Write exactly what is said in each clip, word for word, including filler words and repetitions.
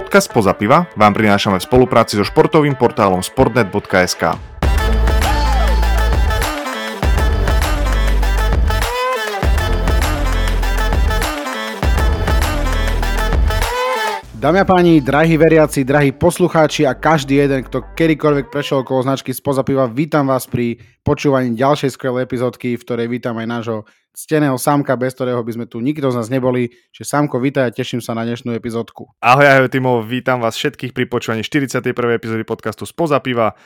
Podcast Spoza piva vám prinášame v spolupráci so športovým portálom Sportnet.sk. Dámy a páni, drahí veriaci, drahí poslucháči a každý jeden, kto kedykoľvek prešiel okolo značky Spoza piva, vítam vás pri počúvaní ďalšej skvelej epizódky, v ktorej vítam aj nášho cteného Samka, bez ktorého by sme tu nikto z nás neboli. Čiže Samko, vítaj a teším sa na dnešnú epizódku. Ahoj, ahoj Timo, vítam vás všetkých pri počúvaní štyridsiatej prvej epizódy podcastu Spoza piva.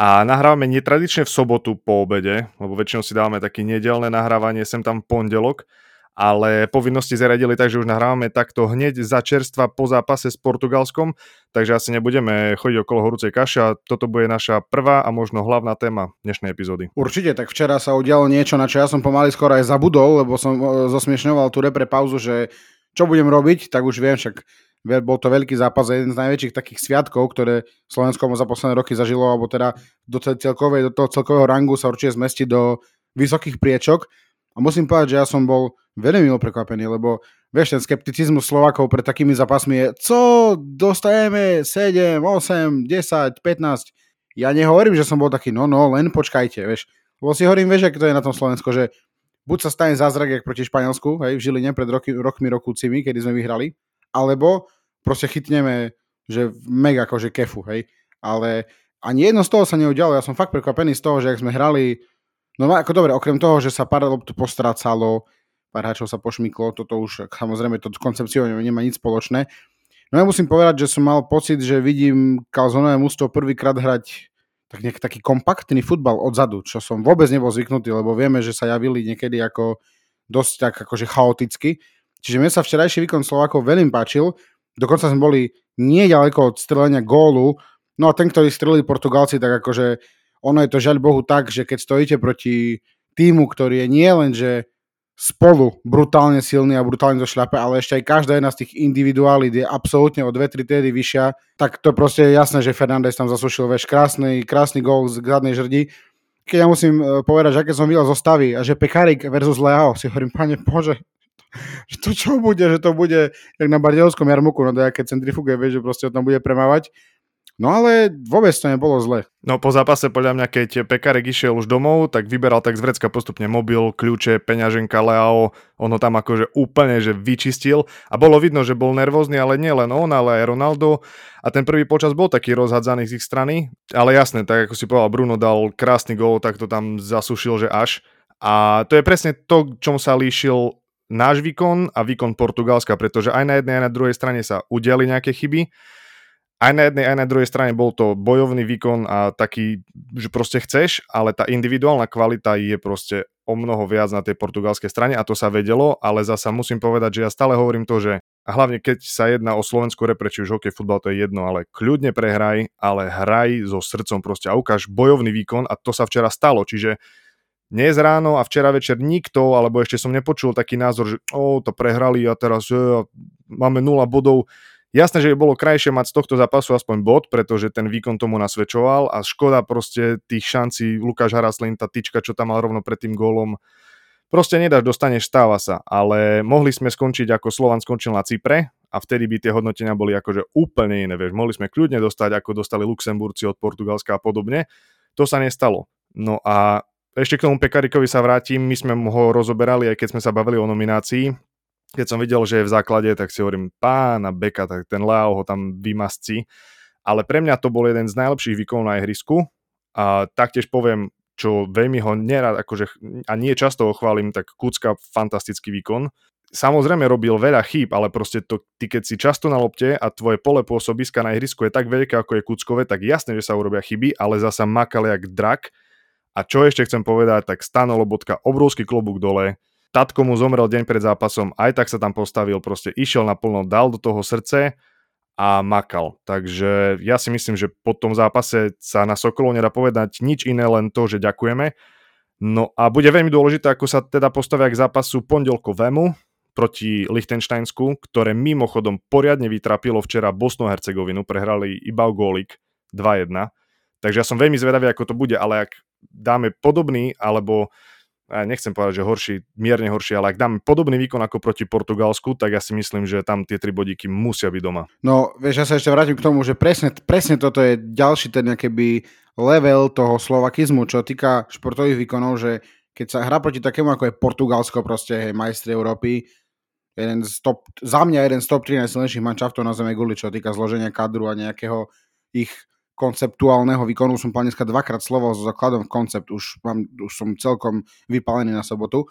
A nahrávame netradične v sobotu po obede, lebo väčšinou si dávame také nedeľné nahrávanie, sem tam pondelok. Ale povinnosti zaradili, takže už nahrávame takto hneď za čerstva po zápase s Portugalskom, takže asi nebudeme chodiť okolo horúcej kaše a toto bude naša prvá a možno hlavná téma dnešnej epizódy. Určite, tak včera sa udialo niečo, na čo ja som pomaly skoro aj zabudol, lebo som zosmiešňoval tú repre pauzu, že čo budem robiť, tak už viem, však bol to veľký zápas, jeden z najväčších takých sviatkov, ktoré Slovensko za posledné roky zažilo, alebo teda do, celkovej, do toho celkového rangu sa určite zmestí do vysokých priečok. A musím povedať, že ja som bol veľmi milo prekvapený, lebo vieš, ten skepticizmus Slovákov pred takými zápasmi je, co dostajeme sedem, osem, desať, pätnásť. Ja nehovorím, že som bol taký, no, no, len počkajte, vieš. Lebo si hovorím, vieš, ak to je na tom Slovensku, že buď sa stane zázrak, jak proti Španielsku, hej, v Žiline pred roky, rokmi, rokúcimi, kedy sme vyhrali, alebo proste chytneme, že mega akože kefu, hej. Ale ani jedno z toho sa neudialo, ja som fakt prekvapený z toho, že ak sme hrali. No ako dobre, okrem toho, že sa pár loptu postrácalo, pár hráčov sa pošmyklo, toto už samozrejme to koncepciou nemá nič spoločné. No ja musím povedať, že som mal pocit, že vidím Calzone mužstvo prvýkrát hrať tak nejak taký kompaktný futbal odzadu, čo som vôbec nebol zvyknutý, lebo vieme, že sa javili niekedy ako dosť tak akože chaoticky. Čiže mne sa včerajší výkon Slovákov veľmi páčil, dokonca sme boli nieďaleko od strelenia gólu, no a ten, ktorý strelili Portugalci, tak akože ono je to žiaľ Bohu tak, že keď stojíte proti týmu, ktorý je nie len, že spolu brutálne silný a brutálne to šľape, ale ešte aj každá jedna z tých individuálít je absolútne o dve tri triedy vyššia, tak to proste je jasné, že Fernandes tam zasušil, vieš, krásny, krásny gól z zadnej žrdi. Keď ja musím povedať, že keď som videl zostavy a že Pekarík versus Leao, si hovorím, pane Bože, že to čo bude, že to bude jak na bardejovskom jarmuku, no to je aké centrifuge, vieš, že proste ho tam bude premávať. No ale vôbec to nebolo zle. No po zápase podľa mňa, keď Pekarík išiel už domov, tak vyberal tak z vrecka postupne mobil, kľúče, peňaženka, Leao, on ho tam akože úplne že vyčistil a bolo vidno, že bol nervózny, ale nie len on, ale aj Ronaldo a ten prvý počas bol taký rozhadzaný z ich strany, ale jasné, tak ako si povedal, Bruno dal krásny gól, tak to tam zasušil, že až. A to je presne to, čom sa líšil náš výkon a výkon Portugalska, pretože aj na jednej, aj na druhej strane sa udiali nejaké chyby. Aj na jednej, aj na druhej strane bol to bojovný výkon a taký, že proste chceš, ale tá individuálna kvalita je proste o mnoho viac na tej portugalskej strane a to sa vedelo, ale zasa musím povedať, že ja stále hovorím to, že a hlavne keď sa jedná o slovenskú repre, či už hokej, futbal, to je jedno, ale kľudne prehraj, ale hraj so srdcom proste a ukáž bojovný výkon a to sa včera stalo, čiže dnes ráno a včera večer nikto, alebo ešte som nepočul taký názor, že o, to prehrali a teraz e, máme nula bodov. Jasné, že by bolo krajšie mať z tohto zápasu aspoň bod, pretože ten výkon tomu nasvedčoval a škoda proste tých šancí. Lukáš Haraslín, tá tyčka, čo tam mal rovno pred tým gólom, proste nedáš, dostaneš, stáva sa. Ale mohli sme skončiť, ako Slovan skončil na Cypre a vtedy by tie hodnotenia boli akože úplne iné. Vieš. Mohli sme kľudne dostať, ako dostali Luxemburci od Portugalska a podobne. To sa nestalo. No a ešte k tomu Pekarikovi sa vrátim. My sme ho rozoberali, aj keď sme sa bavili o nominácii. Keď som videl, že je v základe, tak si hovorím, pána Beka, tak ten Leao ho tam vymasci. Ale pre mňa to bol jeden z najlepších výkonov na ihrisku. A taktiež poviem, čo veľmi ho nerad, akože, a nie často ho chválim, tak Kucka, fantastický výkon. Samozrejme robil veľa chýb, ale proste to, ty keď si často na lopte a tvoje pole pôsobiska na ihrisku je tak veľké, ako je Kuckové, tak jasne, že sa urobia chyby, ale zasa makal jak drak. A čo ešte chcem povedať, tak Stano Lobotka, obrovský klobúk dole. Tatko mu zomrel deň pred zápasom, aj tak sa tam postavil, proste išiel naplno, dal do toho srdce a makal. Takže ja si myslím, že po tom zápase sa na Sokolov nedá povedať nič iné, len to, že ďakujeme. No a bude veľmi dôležité, ako sa teda postavia k zápasu pondelkovému proti Lichtenštajnsku, ktoré mimochodom poriadne vytrapilo včera Bosnu Hercegovinu, prehrali iba o gólik dva jedna. Takže ja som veľmi zvedavý, ako to bude, ale ak dáme podobný, alebo a nechcem povedať, že horší, mierne horší, ale ak dám podobný výkon ako proti Portugalsku, tak ja si myslím, že tam tie tri bodíky musia byť doma. No, vieš, ja sa ešte vrátim k tomu, že presne, presne toto je ďalší ten nejaký level toho slovakizmu, čo týka športových výkonov, že keď sa hrá proti takému, ako je Portugalsko, proste, hej, majstri Európy, jeden z top, za mňa jeden z top tri najsilnejších mančaftov na zeme guli, čo týka zloženia kadru a nejakého ich konceptuálneho výkonu. Som pal dneska dvakrát slovo so základom koncept, už, mám, už som celkom vypálený na sobotu.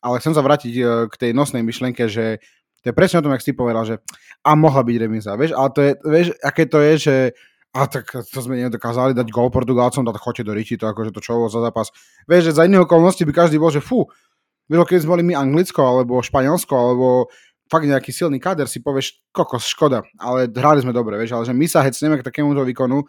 Ale chcem sa vrátiť k tej nosnej myšlenke, že to je presne o tom, jak si povedal, že a mohla byť remíza, vieš, ale to je, vieš, aké to je, že a tak to sme nedokázali dať gól Portugalcom, dať chodte do Riči, to akože to čo bolo za zápas. Vieš, že za iných okolností by každý bol, že fú, vieš, keď sme boli my Anglicko, alebo Španielsko, alebo fakt nejaký silný káder, si povieš, kokos, škoda, ale hrali sme dobre, vieš, ale že my sa hecneme k takémuto výkonu.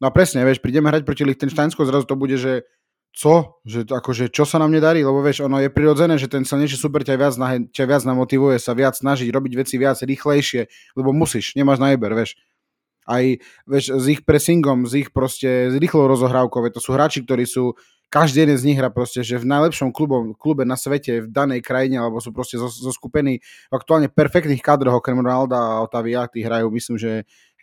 No presne, vieš, prídeme hrať proti Lichtenštajnsku, zrazu to bude, že co? Že, akože, čo sa nám nedarí? Lebo vieš, ono je prirodzené, že ten silnejší super ťa viac, na, ťa viac namotivuje sa viac snažiť, robiť veci viac, rýchlejšie, lebo musíš, nemáš na výber, vieš. Aj vieš, s ich pressingom, s ich proste, s rýchlou rozohrávkou, to sú hráči, ktorí sú, každý jeden z nich hrá proste, že v najlepšom klubom, klube na svete, v danej krajine, alebo sú proste zoskupení v aktuálne perfektných kádroch, okrem Ronalda a Otavia, tí hrajú, myslím, že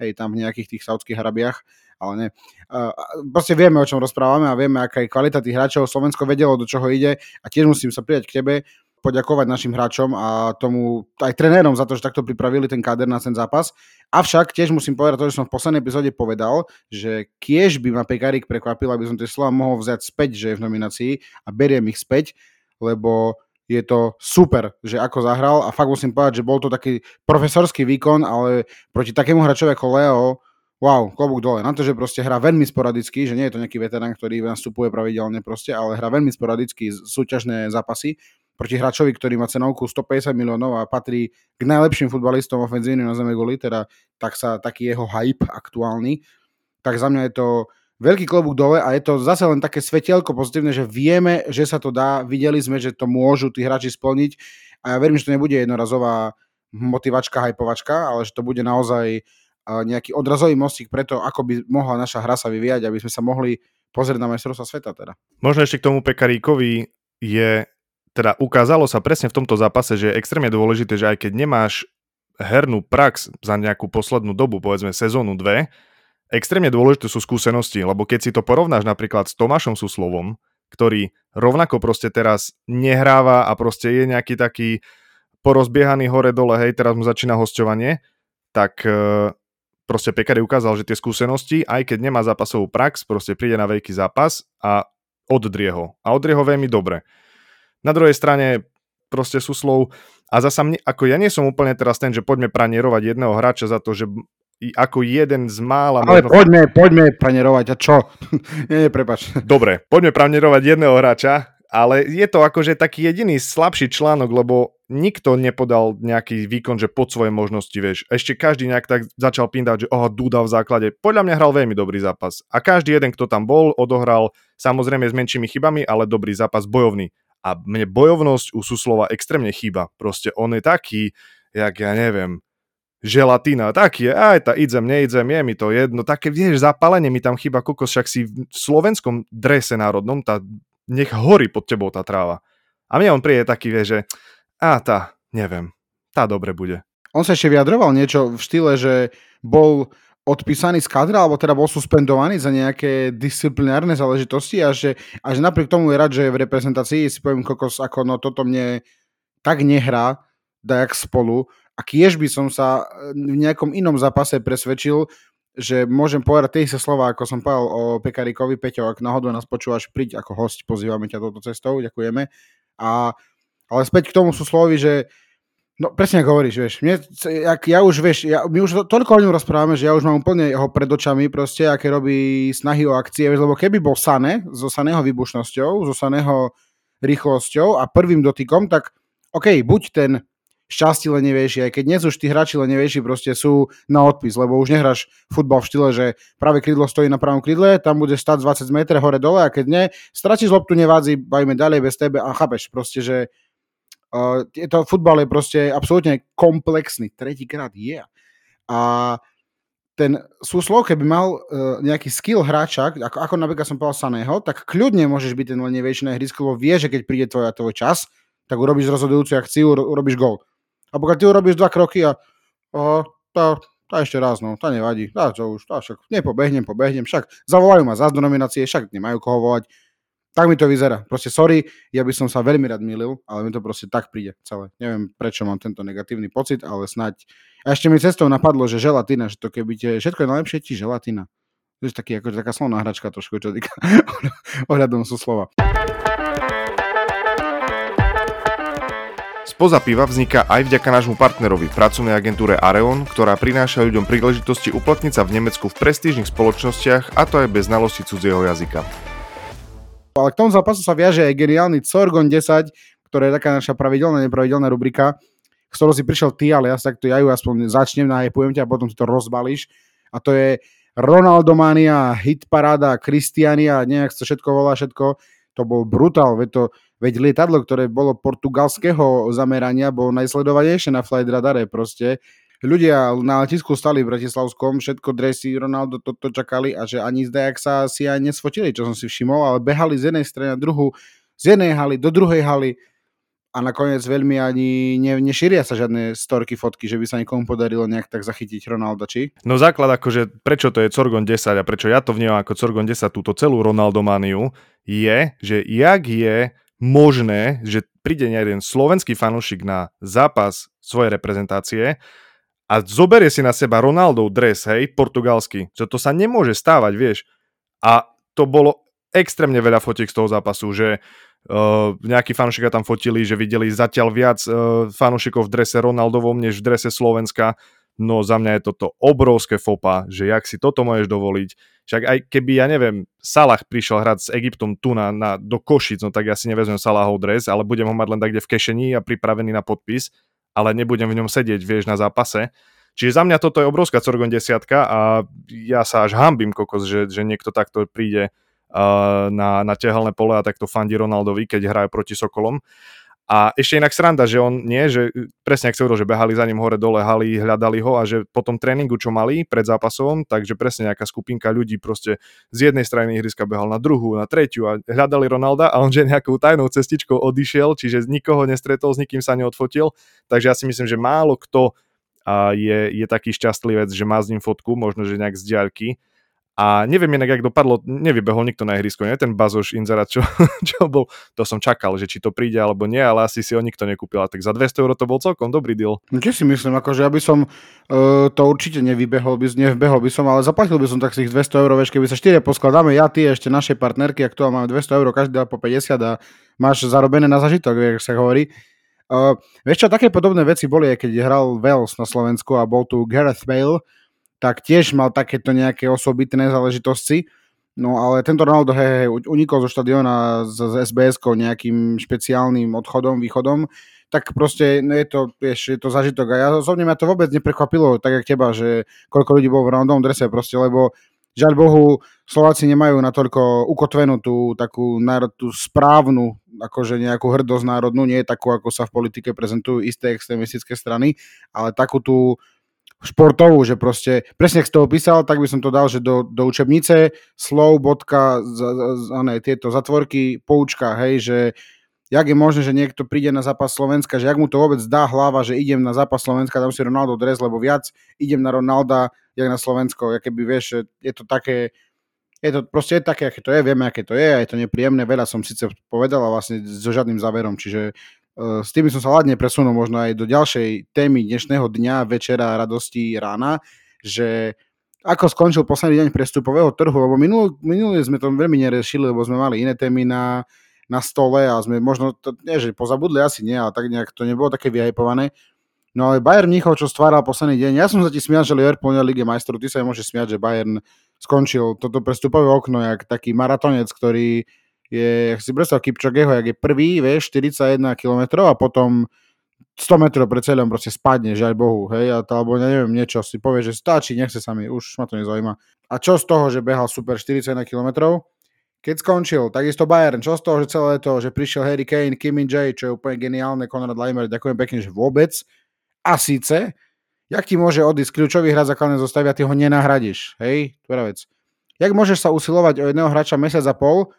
hej, tam v nejakých tých Saudských Arabiách, ale ne. Uh, proste vieme, o čom rozprávame a vieme, aká je kvalita tých hráčov. Slovensko vedelo, do čoho ide a tiež musím sa prijať k tebe, poďakovať našim hráčom a tomu aj trenérom za to, že takto pripravili ten káder na ten zápas. Avšak tiež musím povedať to, že som v poslednej epizóde povedal, že kiež by ma Pekarík prekvapil, aby som tie slova mohol vziať späť, že je v nominácii a beriem ich späť, lebo je to super, že ako zahral a fakt musím povedať, že bol to taký profesorský výkon, ale proti takému hráčovi ako Leo, wow, klobúk dole. Na to, že proste hrá veľmi sporadicky, že nie je to nejaký veterán, ktorý nastupuje pravidelne proste, ale hrá veľmi sporadicky súťažné zápasy proti hráčovi, ktorý má cenovku stopäťdesiat miliónov a patrí k najlepším futbalistom ofenzívnym na zeme guli, teda tak sa, taký jeho hype aktuálny. Tak za mňa je to veľký klobúk dole a je to zase len také svetielko pozitívne, že vieme, že sa to dá, videli sme, že to môžu tí hráči splniť a ja verím, že to nebude jednorazová motivačka, hypovačka, ale že to bude naozaj nejaký odrazový mostík preto, ako by mohla naša hra sa vyvíjať, aby sme sa mohli pozrieť na majstrovstvá sveta teda. Možno ešte k tomu Pekaríkovi je, teda ukázalo sa presne v tomto zápase, že je extrémne dôležité, že aj keď nemáš hernú prax za nejakú poslednú dobu, povedzme sezónu dve, extrémne dôležité sú skúsenosti, lebo keď si to porovnáš napríklad s Tomášom Suslovom, ktorý rovnako proste teraz nehráva a proste je nejaký taký porozbiehaný hore-dole, hej, teraz mu začína hosťovanie, tak proste Pekarík ukázal, že tie skúsenosti, aj keď nemá zápasovú prax, proste príde na veľký zápas a oddrie ho. A oddrie ho veľmi dobre. Na druhej strane proste sú slov a zasa mne, ako ja nie som úplne teraz ten, že poďme pranierovať jedného hráča za to, že ako jeden z mála... Ale možno... poďme, poďme pranierovať a čo? nie, nie, prepáč. Dobre, poďme pranierovať jedného hráča, ale je to akože taký jediný slabší článok, lebo nikto nepodal nejaký výkon, že pod svoje možnosti, vieš. Ešte každý nejak tak začal pindať, že oha, Duda v základe. Podľa mňa hral veľmi dobrý zápas. A každý jeden, kto tam bol, odohral samozrejme s menšími chybami, ale dobrý zápas, bojovný. A mne bojovnosť u Suslova extrémne chýba. Proste on je taký, jak ja neviem, želatina. Taký je, aj tá idzem, neidzem, je mi to jedno. Také, vieš, zapálenie mi tam chýba, kokos, však si v slovenskom drese národnom, tá, nech horí pod tebou tá tráva. A mne on príde taký, vieš, že a tá, neviem, tá dobre bude. On sa ešte vyjadroval niečo v štýle, že bol odpísaný z kadra, alebo teda bol suspendovaný za nejaké disciplinárne záležitosti a že, a že napriek tomu je rád, že je v reprezentácii, si poviem kokos, ako no toto mne tak nehrá, dajak spolu a kiež by som sa v nejakom inom zápase presvedčil, že môžem povedať tie isté slova, ako som povedal o Pekarikovi. Peťo, ak náhodou nás počúvaš, príď ako hosť, pozývame ťa touto cestou, ďakujeme. A ale späť k tomu sú slovy, že no presne ako hovoríš, vieš, mne, ak ja už, vieš, ja, my už to, toľko o ňom rozprávame, že ja už mám úplne ho pred očami proste, aké robí snahy o akcie, vieš, lebo keby bol Sané, so Saného výbušnosťou, so Saného rýchlosťou a prvým dotykom, tak okej, buď ten šťastí lenivejší, aj keď dnes už tí hráči lenivejší proste sú na odpis, lebo už nehráš futbal v štýle, že pravé krídlo stojí na pravom krídle, tam bude stať dvadsať metrov hore dole a keď ne, stratíš loptu, nevádzi, bavíme ďalej bez tebe a chápeš proste, že Uh, to futbal je proste absolútne komplexný. Tretíkrát je. Yeah. A ten Suslov, keby mal uh, nejaký skill hráča, ako, ako napríklad som povedal Saného, tak kľudne môžeš byť ten len nevejšie hrysko, lebo vie, že keď príde tvoj, tvoj čas, tak urobíš rozhodujúcu akciu, urobíš gól. A pokiaľ ty urobíš dva kroky a oh, tá, tá ešte raz, no, tá nevadí, tá čo už, tá však nepobehnem, pobehnem, však zavolajú ma zás do nominácie, však nemajú koho volať. Tak mi to vyzerá. Proste sorry, ja by som sa veľmi rád mýlil, ale mi to proste tak príde celé. Neviem, prečo mám tento negatívny pocit, ale snáď. A ešte mi cestou napadlo, že želatina, že to keby tie, všetko je najlepšie, ti želatina. To je taký, akože taká slovná hračka trošku, čo týka ohľadom sú slova. Spoza piva vzniká aj vďaka nášmu partnerovi, pracovnej agentúre Areon, ktorá prináša ľuďom príležitosti uplatniť sa v Nemecku v prestížnych spoločnostiach, a to aj bez znalosti cudzieho jazyka. Ale k tomu zápasu sa viaže aj geniálny Corgon desať, ktorá je taká naša pravidelná, nepravidelná rubrika, z ktorou si prišiel ty, ale ja sa takto ja ju aspoň začnem, nahypujem ťa a potom si to rozbalíš. A to je Ronaldomania, hitparáda, Cristiania, nejak sa všetko volá, všetko. To bol brutál, veď, to, veď lietadlo, ktoré bolo portugalského zamerania, bolo najsledovanejšie na flightradare proste. Ľudia na letisku stali v bratislavskom, všetko dresy, Ronaldo, toto to čakali a že ani zdajak sa si aj nesfotili, čo som si všimol, ale behali z jednej strany na druhú, z jednej haly do druhej haly a nakoniec veľmi ani ne, nešíria sa žiadne storky, fotky, že by sa nikomu podarilo nejak tak zachytiť Ronalda, či? No základ akože, prečo to je Corgon desať a prečo ja to vnímam ako Corgon desať túto celú Ronaldomaniu je, že jak je možné, že príde nejaký slovenský fanúšik na zápas svojej reprezentácie a zoberie si na seba Ronaldov dres, hej, portugalský. Že to sa nemôže stávať, vieš. A to bolo extrémne veľa fotiek z toho zápasu, že uh, nejakí fanúšika tam fotili, že videli zatiaľ viac uh, fanúšikov v drese Ronaldovom, než v drese Slovenska. No za mňa je toto obrovské fopa, že jak si toto môžeš dovoliť. Však aj keby, ja neviem, Salah prišiel hrať s Egyptom tu na, na, do Košic, no tak ja si nevezmem Salahov dres, ale budem ho mať len tak, kde v kešení a pripravený na podpis, ale nebudem v ňom sedieť, vieš, na zápase. Čiže za mňa toto je obrovská Corgon desiatka a ja sa až hambím, kokos, že, že niekto takto príde uh, na, na tehelné pole a takto fandí Ronaldovi, keď hrajú proti Sokolom. A ešte inak sranda, že on nie, že presne ak sa urobil, že behali za ním hore dole, hali, hľadali ho a že po tom tréningu, čo mali pred zápasom, takže presne nejaká skupinka ľudí proste z jednej strany ihriska behal na druhú, na tretiu a hľadali Ronalda a on že nejakou tajnou cestičkou odišiel, čiže nikoho nestretol, s nikým sa neodfotil, takže ja si myslím, že málo kto je, je taký šťastlivec, že má s ním fotku, možno že nejak z diaľky. A neviem inak, jak dopadlo, nevybehol nikto na ihrisko, nie? Ten Bazoš Inzera, čo, čo bol, to som čakal, že či to príde alebo nie, ale asi si ho nikto nekúpil. A tak za dvesto eur to bol celkom dobrý deal. No čo si myslím, akože ja by som uh, to určite nevybehol, by, nevbehol by som, ale zaplatil by som tak si ich dvesto eur, vieš, keby sa štyria poskladáme, ja, ty ešte našej partnerky, ak to máme dvesto eur, každý dá po päťdesiat a máš zarobené na zažitok, vieš, sa hovorí. Uh, vieš čo, také podobné veci boli, aj keď hral Wales na Slovensku a bol tu Gareth Bale, tak tiež mal takéto nejaké osobitné záležitosti. No ale tento Ronaldo hej, hej, unikol zo štadióna s, s es bé eskou nejakým špeciálnym odchodom, východom, tak proste no je, to, je to zážitok. A ja osobne ma to vôbec neprekvapilo, tak jak teba, že koľko ľudí bolo v Ronaldovom drese proste, lebo žiaľ Bohu, Slováci nemajú natoľko ukotvenú tú takú národnú správnu, akože nejakú hrdosť národnú, nie takú, ako sa v politike prezentujú isté extrémistické strany, ale takú tú športovú, že proste, presne ak z toho písal, tak by som to dal, že do, do učebnice, slov, bodka, za, za, ne, tieto zatvorky, poučka, hej, že jak je možné, že niekto príde na zápas Slovenska, že jak mu to vôbec dá hlava, že idem na zápas Slovenska, dám si Ronaldo dres, lebo viac idem na Ronalda, jak na Slovensko, ja keby vieš, je to také, je to proste je také, aké to je, vieme, aké to je a je to nepríjemné, veľa som síce povedal a vlastne so žiadnym záverom, čiže s tým som sa hladne presunul možno aj do ďalšej témy dnešného dňa, večera, radosti, rána, že ako skončil posledný deň prestupového trhu, lebo minul, minulé sme to veľmi nerešili, lebo sme mali iné témy na, na stole a sme možno, to, nie že pozabudli, asi nie, ale tak nejak to nebolo také vyhypované. No ale Bayern Mnichov, čo stváral posledný deň, ja som sa ti smial, že Liverpool na Lige majstrov, ty sa môže smiať, že Bayern skončil toto prestupové okno, jak taký maratonec, ktorý je, ak si predstav Kipčogeho, jak je prvý, vieš, štyridsaťjeden kilometrov a potom sto metrov pred cieľom proste spadne, žiaľ Bohu, hej, a to, alebo neviem, niečo si povie, že stačí, nechce sa mi, už ma to nezaujíma. A čo z toho, že behal super štyridsaťjeden kilometrov? Keď skončil, takisto Bayern, čo z toho, že celé to, že prišiel Harry Kane, Kim In-jae, čo je úplne geniálne, Konrad Laimer, ďakujem pekne, že vôbec. A síce Jak ti môže odísť kľúčový hráč základnej zostavy a ty ho nenahradiš? Hej, to je vec. Jak môžeš sa usilovať o jedného hráča mesiac a pol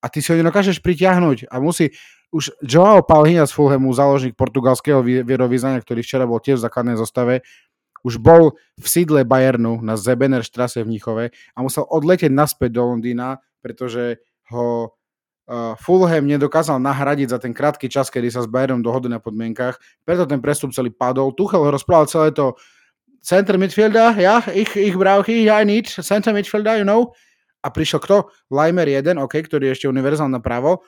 a ty si ho nedokážeš pritiahnuť a musí... Už João Paulinho z Fulhamu, záložník portugalského vierovýznania, ktorý včera bol tiež v základnej zostave, už bol v sídle Bayernu na Zebenerstrasse v Mnichove a musel odletieť naspäť do Londýna, pretože ho Fulham nedokázal nahradiť za ten krátky čas, kedy sa s Bayernom dohodli na podmienkach. Preto ten prestup celý padol. Tuchel rozprával celé to center midfielda, ja, ich, ich brauche, ja nič, center midfielda, you know. A prišiel kto? Laimer jeden, okay, ktorý je ešte univerzálne pravo.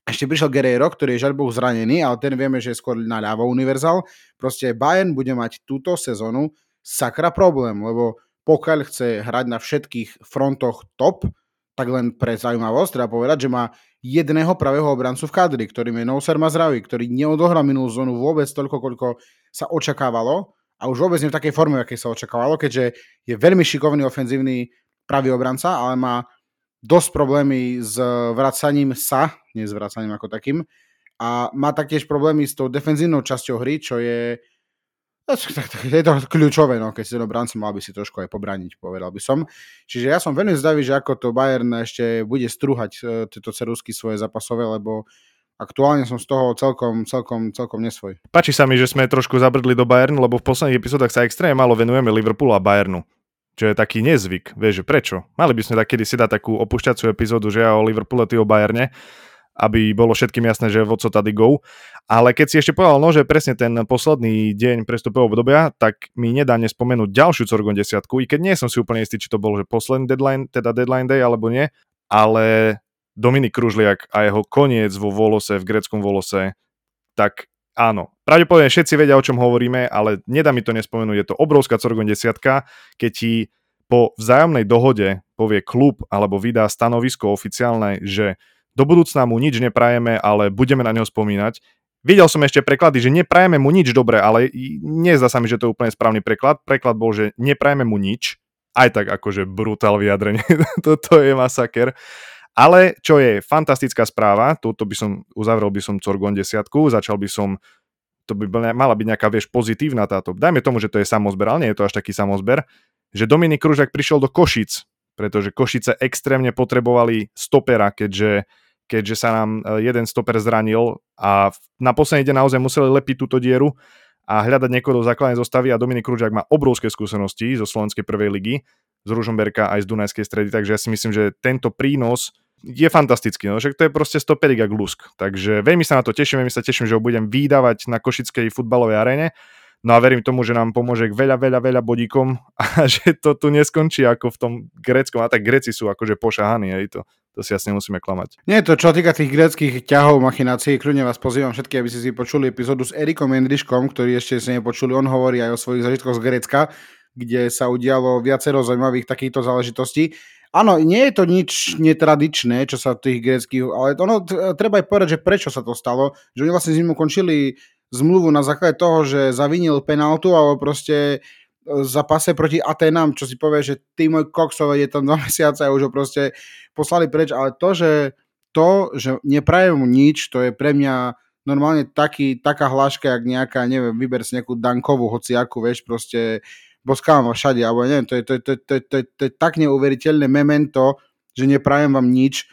Ešte prišiel Guerreiro, ktorý je žiaľbohu zranený, ale ten vieme, že je skôr na ľavo univerzál. Proste Bayern bude mať túto sezónu sakra problém, lebo pokiaľ chce hrať na všetkých frontoch top, tak len pre zaujímavosť treba povedať, že má jedného pravého obrancu v kadri, ktorým je Nousar Mazraoui, ktorý neodohral minulú zónu vôbec toľko, koľko sa očakávalo a už vôbec nie v takej forme, v akej sa očakávalo, keďže je veľmi šikovný ofenzívny pravý obranca, ale má dosť problémy s vracaním sa, nie s vracaním ako takým, a má taktiež problémy s tou defenzívnou časťou hry, čo je je to kľúčové, no, keď si ten obranca mal by si trošku aj pobrániť, povedal by som. Čiže ja som veľmi zdavý, že ako to Bayern ešte bude strúhať tieto ceruzky svoje zápasové, lebo aktuálne som z toho celkom, celkom, celkom nesvoj. Páči sa mi, že sme trošku zabrdli do Bayernu, lebo v posledných epizódach sa extrémne málo venujeme Liverpoolu a Bayernu. Čo je taký nezvyk, vieš, prečo? Mali by sme tak kedy si dať takú opúšťaciu epizódu, že ja o Liverpoole, ty o Bayerne, aby bolo všetkým jasné, že vodco tady go. Ale keď si ešte povedal, no, že presne ten posledný deň prestupového obdobia, tak mi nedá nespomenúť ďalšiu Corgon desiatku, i keď nie som si úplne istý, či to bol že posledný deadline, teda deadline day, alebo nie, ale Dominik Kružliak a jeho koniec vo Volose, v gréckom Volose, tak áno. Pravdepodobne všetci vedia, o čom hovoríme, ale nedá mi to nespomenúť. Je to obrovská Corgon desiatka, keď ti po vzájomnej dohode povie klub alebo vydá stanovisko oficiálne, že do budúcna mu nič neprajeme, ale budeme na neho spomínať. Videl som ešte preklady, že neprajeme mu nič dobre, ale nezdá sa mi, že to je úplne správny preklad. Preklad bol, že neprajeme mu nič. Aj tak akože brutál vyjadrenie. Toto je masaker. Ale čo je fantastická správa, toto by som, uzavrel by som Corgon desiatku, začal by som to by mala byť nejaká, vieš, pozitívna táto. Dajme tomu, že to je samozber, ale nie je to až taký samozber, že Dominik Kružák prišiel do Košic, pretože Košice extrémne potrebovali stopera, keďže, keďže sa nám jeden stoper zranil a na posledný deň naozaj museli lepiť túto dieru a hľadať niekoho do základnej zostavy a Dominik Kružák má obrovské skúsenosti zo slovenskej prvej ligy, z Ružomberka aj z Dunajskej stredy, takže ja si myslím, že tento prínos je fantastický, no však to je proste stoperik a glusk. Takže veľmi sa na to teším, veľmi sa teším, že ho budem vydávať na košickej futbalovej aréne. No a verím tomu, že nám pomôže k veľa, veľa, veľa bodíkom a že to tu neskončí ako v tom gréckom. A tak Gréci sú akože pošahaní, hej, to, to si asi nemusíme klamať. Nie, to čo týka tých gréckych ťahov, machinácií, kľudne vás pozývam všetky, aby ste si počuli epizódu s Erikom Endriškom, ktorý ešte si nepočuli, on hovorí aj o svojich zážitkoch z Grécka, kde sa udialo viacero zaujímavých takýchto záležitostí. Áno, nie je to nič netradičné, čo sa tých gréckych, ale ono treba aj povedať, že prečo sa to stalo, že oni vlastne s ním ukončili zmluvu na základe toho, že zavinil penaltu alebo proste za pase proti Atenám, čo si povie, že Timo Koksové je tam dva mesiace a už ho proste poslali preč, ale to, že to, že neprajem mu nič, to je pre mňa normálne taký, taká hláška, jak nejaká, neviem, vyber si nejakú Dankovú, hociakú, vieš, proste boskávam všade, alebo neviem, to je, to, je, to, je, to, je, to, je, to je tak neuveriteľné memento, že neprajem vám nič,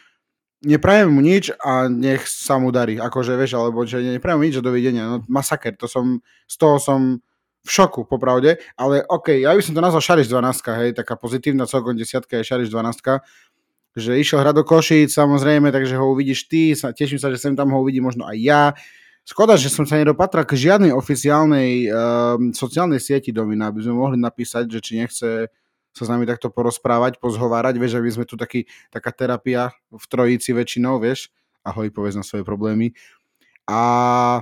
neprajem mu nič a nech sa mu darí, akože vieš, alebo že neprajem mu nič, a dovidenia, no masaker, to som, z toho som v šoku, popravde, ale okej, okay, ja by som to nazval Šariš dvanástka, hej, taká pozitívna celkom desiatka je Šariš dvanástka, že išiel hrať do Košíc, samozrejme, takže ho uvidíš ty, teším sa, že sem tam ho uvidí možno aj ja. Škoda, že som sa nedopatral k žiadnej oficiálnej uh, sociálnej sieti Domina, aby sme mohli napísať, že či nechce sa s nami takto porozprávať, pozhovárať, vieš, aby sme tu taký, taká terapia v trojici väčšinou, vieš, ahoj, povedz na svoje problémy. A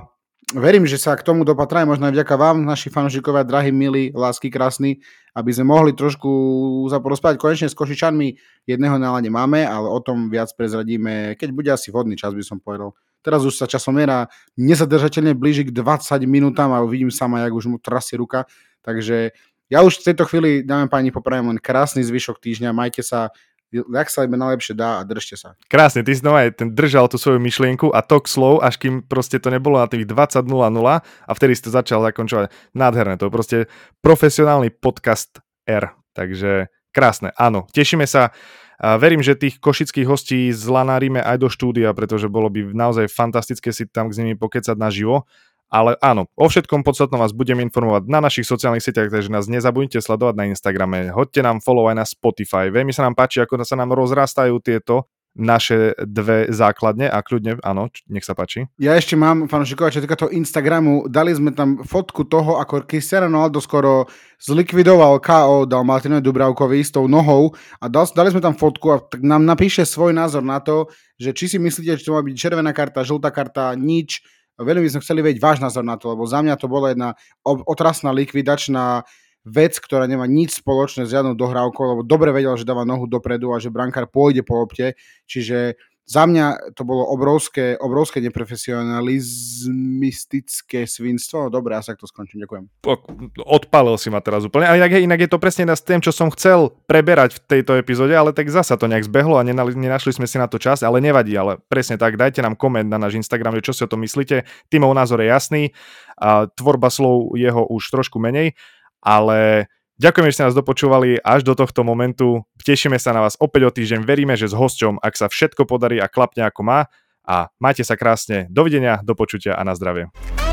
verím, že sa k tomu dopatrá možno aj vďaka vám, naši fanúšikovia, drahí, milí, lásky, krásni, aby sme mohli trošku sa porozprávať. Konečne s Košičanmi jedného nálade máme, ale o tom viac prezradíme, keď bude asi vhodný čas, by som povedal. Teraz už sa časomiera nezadržateľne blíži k dvadsať minútam a vidím sama, jak už mu trasie ruka. Takže ja už v tejto chvíli, dáme páni, popravím len krásny zvyšok týždňa. Majte sa jak sa im najlepšie dá a držte sa. Krásne, ty si znova ten držal tú svoju myšlienku a tok slov, až kým proste to nebolo na tých dvadsať nula nula a vtedy si to začal zakončovať. Nádherné, to je proste profesionálny podcast R, takže krásne, áno, tešíme sa. A verím, že tých košických hostí zlanárime aj do štúdia, pretože bolo by naozaj fantastické si tam s nimi pokecať naživo. Ale áno, o všetkom podstatnom vás budem informovať na našich sociálnych sieťach, takže nás nezabudnite sledovať na Instagrame. Hoďte nám follow aj na Spotify. Veľmi sa nám páči, ako sa nám rozrastajú tieto naše dve základne a kľudne, áno, nech sa páči. Ja ešte mám, fanúšikov, čo týka toho Instagramu, dali sme tam fotku toho, ako Cristiano Ronaldo skoro zlikvidoval ká ó, dal Martinovi Dubravkovi s tou nohou a dal, dali sme tam fotku a tak nám napíše svoj názor na to, že či si myslíte, že to má byť červená karta, žltá karta, nič. Veľmi by sme chceli vedieť váš názor na to, lebo za mňa to bola jedna otrasná likvidačná vec, ktorá nemá nič spoločné s žiadnou dohrávkou, lebo dobre vedel, že dáva nohu dopredu a že brankár pôjde po lopte. Čiže za mňa to bolo obrovské, obrovské neprofesionalizmistické svinstvo. Dobre, ja sa to skončím, ďakujem. Odpálil si ma teraz úplne. A inak, inak je to presne s tým, čo som chcel preberať v tejto epizóde, ale tak zasa to nejak zbehlo a nenašli sme si na to čas, ale nevadí, ale presne tak, dajte nám koment na náš Instagram, čo si o tom myslíte. Timo názor je jasný, a tvorba slov jeho už trošku menej, ale ďakujeme, že ste nás dopočúvali až do tohto momentu. Tešíme sa na vás opäť o týždeň. Veríme, že s hosťom, ak sa všetko podarí a klapne ako má. A majte sa krásne. Dovidenia, do počutia a na zdravie.